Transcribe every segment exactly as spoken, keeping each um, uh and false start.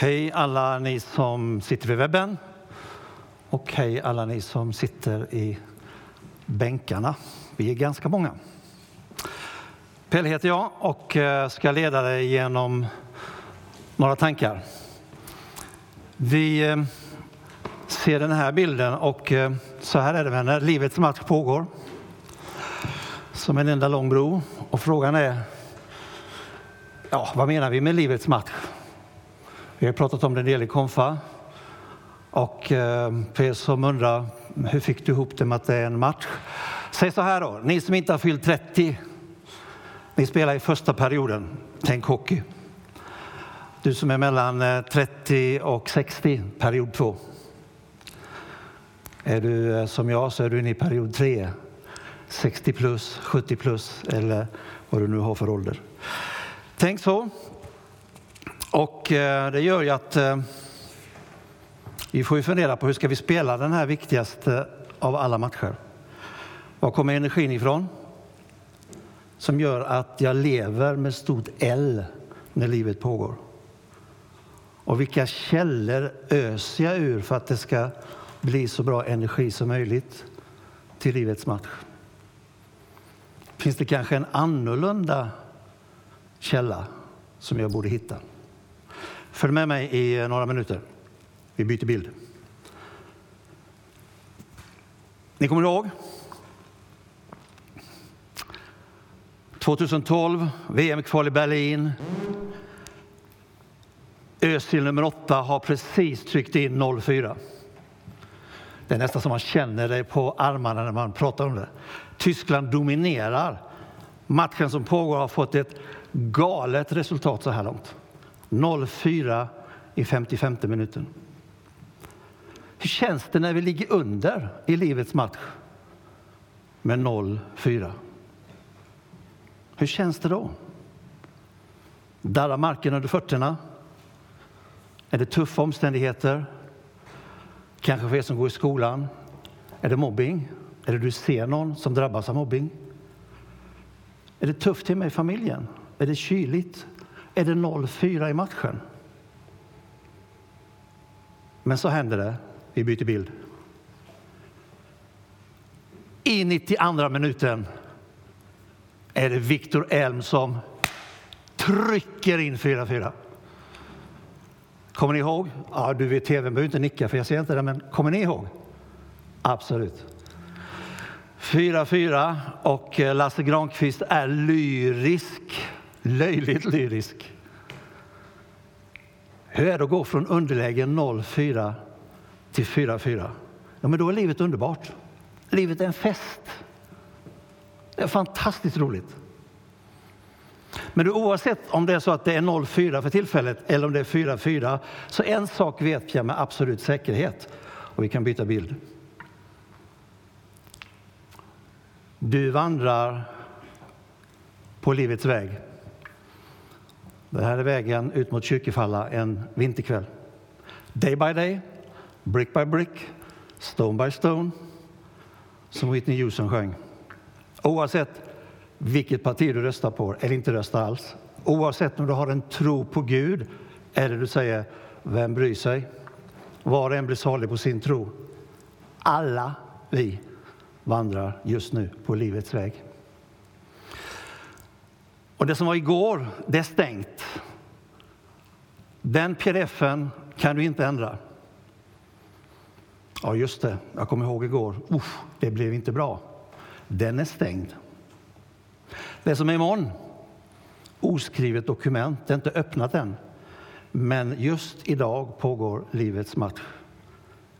Hej alla ni som sitter vid webben och hej alla ni som sitter i bänkarna. Vi är ganska många. Pell heter jag och ska leda dig genom några tankar. Vi ser den här bilden och så här är det, vänner. Livets match pågår som en enda lång bro. Och frågan är, ja, vad menar vi med livets match? Vi har pratat om den del i konfa. Och för er som undrar, hur fick du ihop det med att det är en match? Säg så här då, ni som inte har fyllt trettio, ni spelar i första perioden, tänk hockey. Du som är mellan trettio och sextio, period två. Är du som jag så är du inne i period tre, sextio plus, sjuttio plus eller vad du nu har för ålder. Tänk så. Och det gör ju att vi får ju fundera på hur ska vi spela den här viktigaste av alla matcher. Var kommer energin ifrån? Som gör att jag lever med stort L när livet pågår. Och vilka källor öser jag ur för att det ska bli så bra energi som möjligt till livets match? Finns det kanske en annorlunda källa som jag borde hitta? Följ med mig i några minuter. Vi byter bild. Ni kommer ihåg? tjugohundratolv, V M-kval i Berlin. Özil nummer åtta har precis tryckt in noll fyra. Det är nästan som man känner det på armarna när man pratar om det. Tyskland dominerar. Matchen som pågår har fått ett galet resultat så här långt. noll fyra i femtiofemte minuten. Hur känns det när vi ligger under i livets match med noll fyra? Hur känns det då? Darrar marken under fötterna? Är det tuffa omständigheter? Kanske för er som går i skolan? Är det mobbing? Är det du ser någon som drabbas av mobbing? Är det tufft hemma i familjen? Är det kyligt? Är det noll fyra i matchen? Men så händer det. Vi byter bild. I nittioandra minuten är det Viktor Elm som trycker in fyra fyra. Kommer ni ihåg? Ja, du vid tvn behöver inte nicka för jag ser inte det, men kommer ni ihåg? Absolut. fyra fyra och Lasse Granqvist är lyrisk. Löjligt lyrisk. Hur är det att gå från underläge noll fyra till fyra fyra? Ja, men då är livet underbart. Livet är en fest. Det är fantastiskt roligt. Men du, oavsett om det är så att det är noll fyra för tillfället eller om det är fyra fyra, så en sak vet jag med absolut säkerhet. Och vi kan byta bild. Du vandrar på livets väg. Det här är vägen ut mot Kyrkefalla en vinterkväll. Day by day, brick by brick, stone by stone. Som Whitney Houston sjöng. Oavsett vilket parti du röstar på eller inte röstar alls. Oavsett om du har en tro på Gud eller du säger, vem bryr sig? Var och en blir salig på sin tro. Alla vi vandrar just nu på livets väg. Och det som var igår, det är stängt. Den pdf-en kan du inte ändra. Ja just det, jag kommer ihåg igår. Uff, det blev inte bra. Den är stängd. Det som är imorgon, oskrivet dokument, det är inte öppnat än. Men just idag pågår livets match.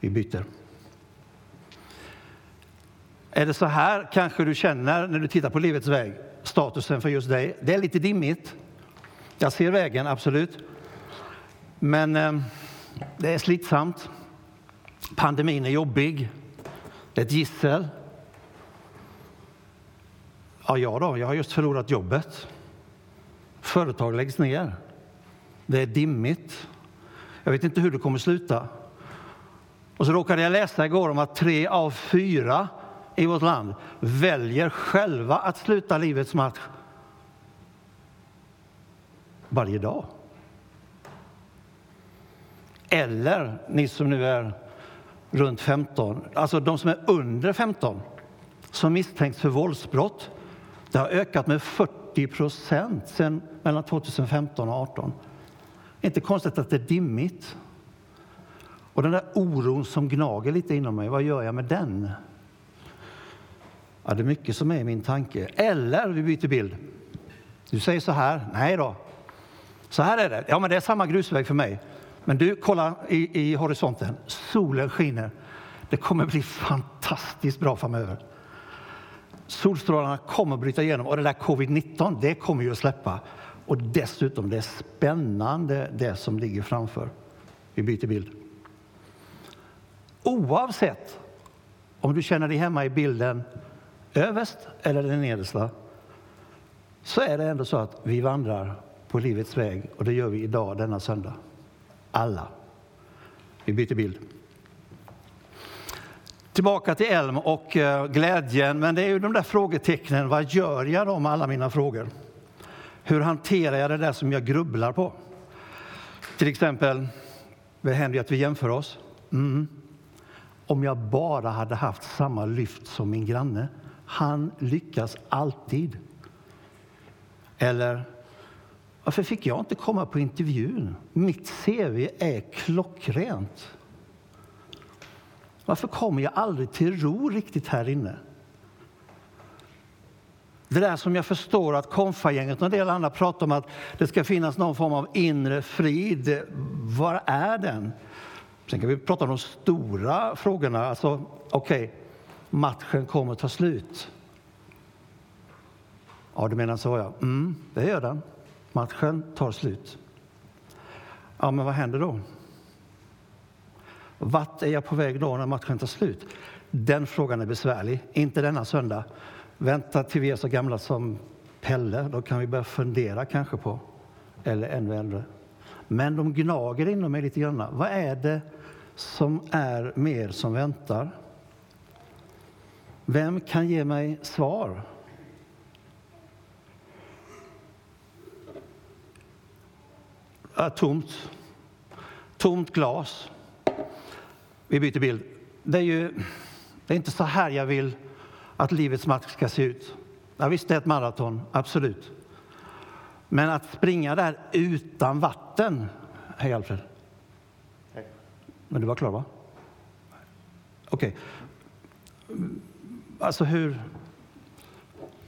Vi byter. Är det så här kanske du känner när du tittar på livets väg? Statusen för just dig. Det är lite dimmigt. Jag ser vägen, absolut. Men eh, det är slitsamt. Pandemin är jobbig. Det är ett gissel. Ja, jag då. Jag har just förlorat jobbet. Företag läggs ner. Det är dimmigt. Jag vet inte hur det kommer sluta. Och så råkade jag läsa igår om att tre av fyra i vårt land väljer själva att sluta livets match varje dag. Eller ni som nu är runt femton. Alltså de som är under femton som misstänks för våldsbrott. Det har ökat med fyrtio procent sedan mellan tjugofemton och arton. Inte konstigt att det är dimmigt. Och den där oron som gnager lite inom mig, vad gör jag med den? Ja, det är mycket som är i min tanke. Eller, vi byter bild. Du säger så här, nej då. Så här är det. Ja, men det är samma grusväg för mig. Men du, kolla i, i horisonten. Solen skiner. Det kommer bli fantastiskt bra framöver. Solstrålarna kommer att bryta igenom. Och det där covid nitton, det kommer ju att släppa. Och dessutom, det är spännande det som ligger framför. Vi byter bild. Oavsett om du känner dig hemma i bilden överst eller den nedersta, så är det ändå så att vi vandrar på livets väg. Och det gör vi idag, denna söndag. Alla. Vi byter bild. Tillbaka till Elm och glädjen. Men det är ju de där frågetecknen. Vad gör jag då med alla mina frågor? Hur hanterar jag det där som jag grubblar på? Till exempel, det händer att vi jämför oss. Mm. Om jag bara hade haft samma lyft som min granne. Han lyckas alltid. Eller, varför fick jag inte komma på intervjun? Mitt C V är klockrent. Varför kommer jag aldrig till ro riktigt här inne? Det där som jag förstår att konfagänget och en del andra pratar om, att det ska finnas någon form av inre frid. Var är den? Sen kan vi prata om de stora frågorna. Alltså, okej, okay, matchen kommer ta slut. Ja, du menar så, ja. Mm, det gör den. Matchen tar slut. Ja, men vad händer då? Vart är jag på väg då när matchen tar slut? Den frågan är besvärlig. Inte denna söndag. Vänta till vi är så gamla som Pelle. Då kan vi börja fundera kanske på. Eller ännu äldre. Men de gnager inom mig lite grann. Vad är det som är mer som väntar? Vem kan ge mig svar? Ja, tomt. Tomt glas. Vi byter bild. Det är ju det är inte så här jag vill att livets match ska se ut. Ja, visst, det är ett maraton, absolut. Men att springa där utan vatten. Hej Alfred. Hej. Men du var klar, va? Okej. Okay. Alltså hur?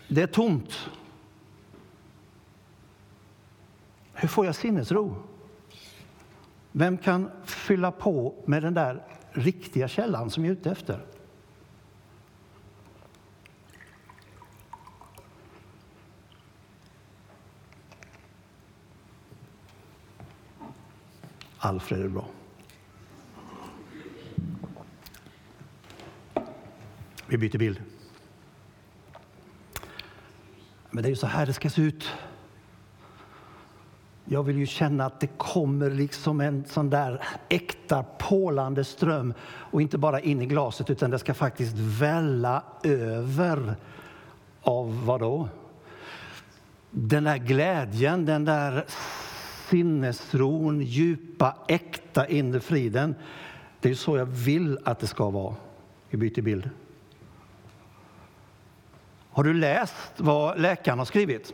Det är tomt. Hur får jag sinnesro? Vem kan fylla på med den där riktiga källan som jag är ute efter? Alfred är bra. Vi byter bild. Men det är ju så här det ska se ut. Jag vill ju känna att det kommer liksom en sån där äkta pålande ström. Och inte bara in i glaset, utan det ska faktiskt välla över av vad då? Den där glädjen, den där sinnesron, djupa, äkta inre friden. Det är så jag vill att det ska vara. Vi byter bild. Har du läst vad läkaren har skrivit?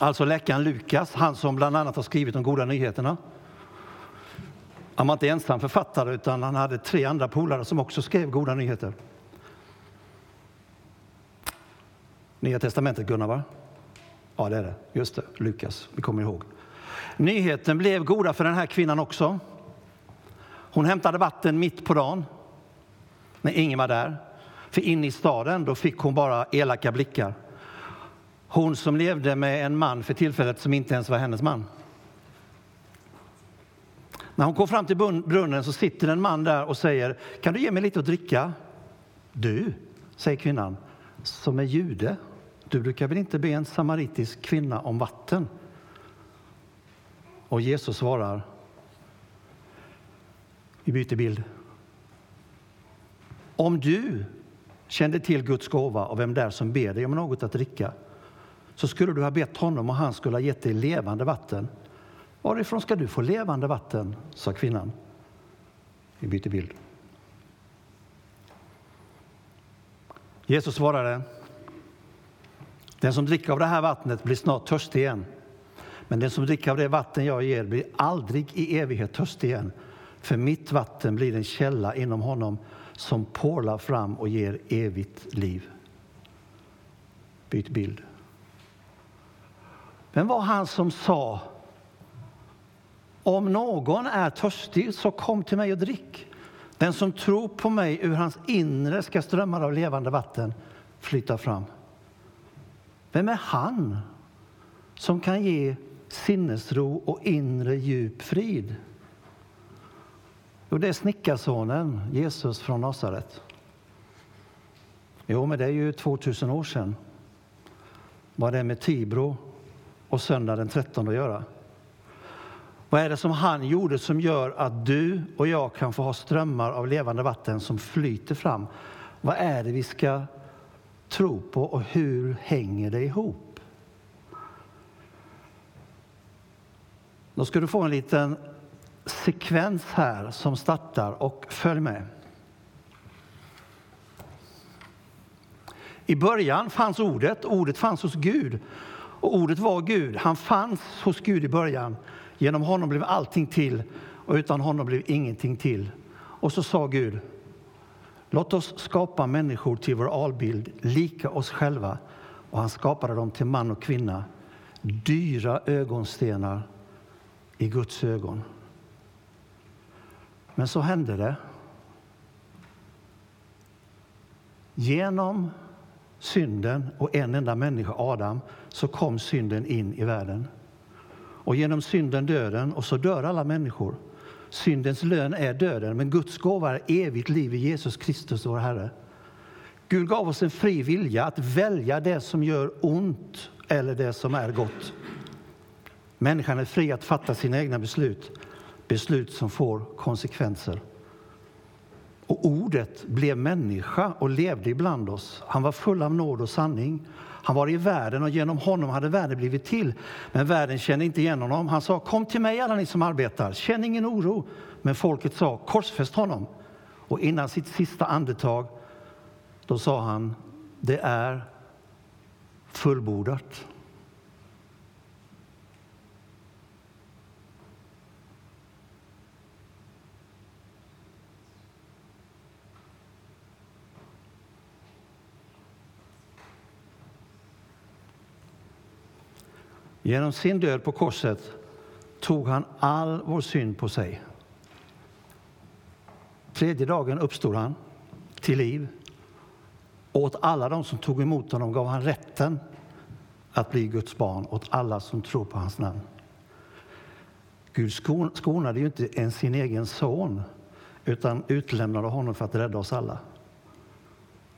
Alltså läkaren Lukas, han som bland annat har skrivit de goda nyheterna. Han var inte ensam författare, utan han hade tre andra polare som också skrev goda nyheter. Nya testamentet, Gunnar, va? Ja, det är det. Just det, Lukas. Vi kommer ihåg. Nyheten blev goda för den här kvinnan också. Hon hämtade vatten mitt på dagen. När ingen var där. För in i staden, då fick hon bara elaka blickar. Hon som levde med en man för tillfället som inte ens var hennes man. När hon kom fram till brunnen så sitter en man där och säger: kan du ge mig lite att dricka? Du, säger kvinnan, som är jude. Du brukar väl inte be en samaritisk kvinna om vatten? Och Jesus svarar. Vi byter bild. Om du kände till Guds gåva och vem där som ber dig om något att dricka, så skulle du ha bett honom och han skulle ha gett dig levande vatten. Varifrån ska du få levande vatten, sa kvinnan. Vi byter bild. Jesus svarade: den som dricker av det här vattnet blir snart törstig igen. Men den som dricker av det vatten jag ger blir aldrig i evighet törstig igen. För mitt vatten blir en källa inom honom som porlar fram och ger evigt liv. Byt bild. Men var han som sa: om någon är törstig så kom till mig och drick. Den som tror på mig, ur hans inre ska strömmar av levande vatten flyta fram. Vem är han som kan ge sinnesro och inre djup frid? Jo, det är snickarsonen Jesus från Nazaret. Jo, men det är ju tvåtusen år sedan. Vad är det med Tibro och söndag den trettonde att göra? Vad är det som han gjorde som gör att du och jag kan få ha strömmar av levande vatten som flyter fram? Vad är det vi ska tro på och hur hänger det ihop? Då ska du få en liten sekvens här som startar, och följ med. I början fanns ordet, ordet fanns hos Gud och ordet var Gud. Han fanns hos Gud i början. Genom honom blev allting till och utan honom blev ingenting till. Och så sa Gud: låt oss skapa människor till vår avbild, lika oss själva. Och han skapade dem till man och kvinna, dyra ögonstenar i Guds ögon. Men så hände det. Genom synden och en enda människa, Adam, så kom synden in i världen. Och genom synden döden, och så dör alla människor. Syndens lön är döden, men Guds gåva är evigt liv i Jesus Kristus, vår Herre. Gud gav oss en fri vilja att välja det som gör ont eller det som är gott. Människan är fri att fatta sina egna beslut. Beslut som får konsekvenser. Och ordet blev människa och levde ibland oss. Han var full av nåd och sanning. Han var i världen och genom honom hade världen blivit till. Men världen kände inte igen honom. Han sa: kom till mig alla ni som arbetar. Känn ingen oro. Men folket sa: korsfäst honom. Och innan sitt sista andetag, då sa han: det är fullbordat. Genom sin död på korset tog han all vår synd på sig. Tredje dagen uppstod han till liv. Och åt alla de som tog emot honom gav han rätten att bli Guds barn. Åt alla som tror på hans namn. Gud skonade ju inte ens sin egen son, utan utlämnade honom för att rädda oss alla.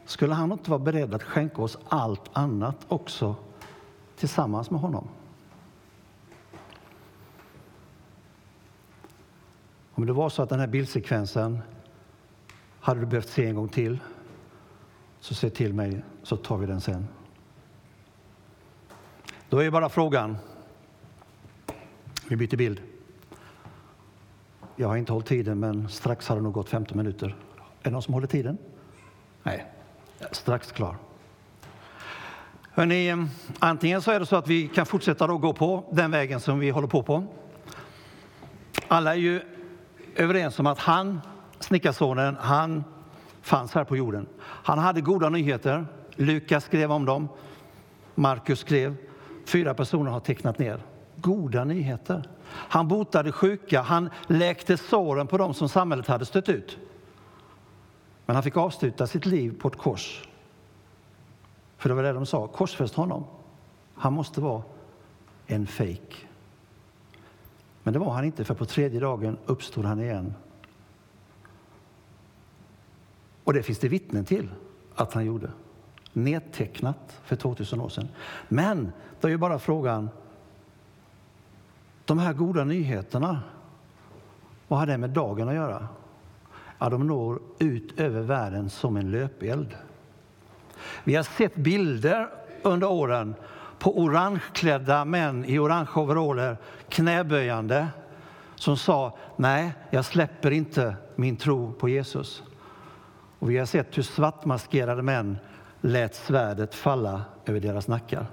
Skulle han inte vara beredd att skänka oss allt annat också tillsammans med honom? Om det var så att den här bildsekvensen hade du behövt se en gång till, så se till mig så tar vi den sen. Då är ju bara frågan. Vi byter bild. Jag har inte hållit tiden, men strax har det nog gått femton minuter. Är det någon som håller tiden? Nej, strax klar. Hörrni, antingen så är det så att vi kan fortsätta att gå på den vägen som vi håller på på. Alla är ju överens om att han, snickarsonen, han fanns här på jorden. Han hade goda nyheter. Lukas skrev om dem. Markus skrev. Fyra personer har tecknat ner. Goda nyheter. Han botade sjuka. Han läkte såren på dem som samhället hade stött ut. Men han fick avsluta sitt liv på ett kors. För det var det de sa: korsfäst honom. Han måste vara en fake. Men det var han inte, för på tredje dagen uppstod han igen. Och det finns det vittnen till att han gjorde. Nedtecknat för tvåtusen år sedan. Men det är ju bara frågan. De här goda nyheterna, vad har det med dagen att göra? Ja, de når ut över världen som en löpeld. Vi har sett bilder under åren på orangeklädda män i orange overaller knäböjande som sa, nej, jag släpper inte min tro på Jesus. Och vi har sett hur svartmaskerade män lät svärdet falla över deras nackar.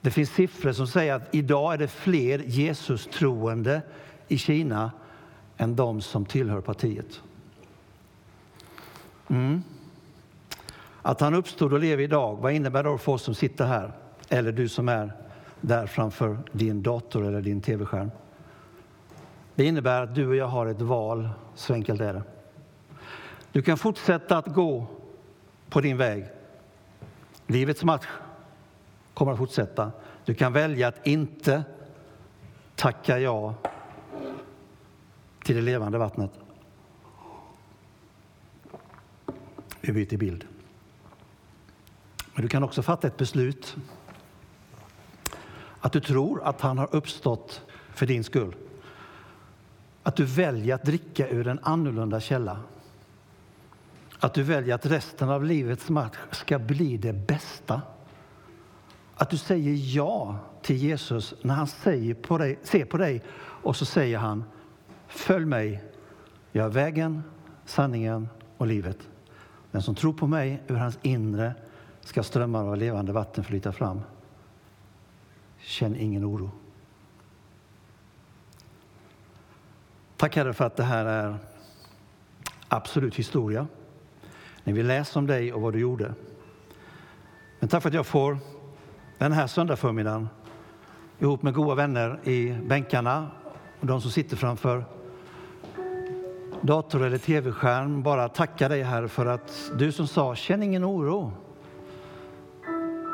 Det finns siffror som säger att idag är det fler Jesus-troende i Kina än de som tillhör partiet. Mm. Att han uppstod och lever idag, vad innebär det för oss som sitter här? Eller du som är där framför din dator eller din tv-skärm. Det innebär att du och jag har ett val, så enkelt är det. Du kan fortsätta att gå på din väg. Livets match kommer att fortsätta. Du kan välja att inte tacka ja till det levande vattnet. Vi byter bild. Men du kan också fatta ett beslut att du tror att han har uppstått för din skull. Att du väljer att dricka ur en annorlunda källa. Att du väljer att resten av livets match ska bli det bästa. Att du säger ja till Jesus när han säger på dig, ser på dig och så säger han, följ mig, jag är vägen, sanningen och livet. Den som tror på mig ur hans inre ska strömmar av levande vatten flyta fram. Känn ingen oro. Tack Herre för att det här är absolut historia. När vi läser om dig och vad du gjorde. Men tack för att jag får den här söndagsförmiddagen ihop med goda vänner i bänkarna och de som sitter framför dator eller tv-skärm. Bara tacka dig Herre för att du som sa, känn ingen oro.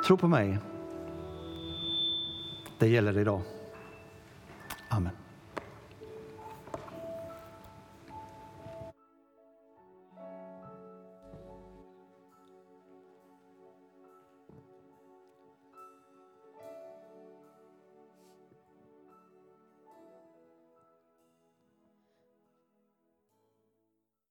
Tro på mig. Det gäller idag. Amen.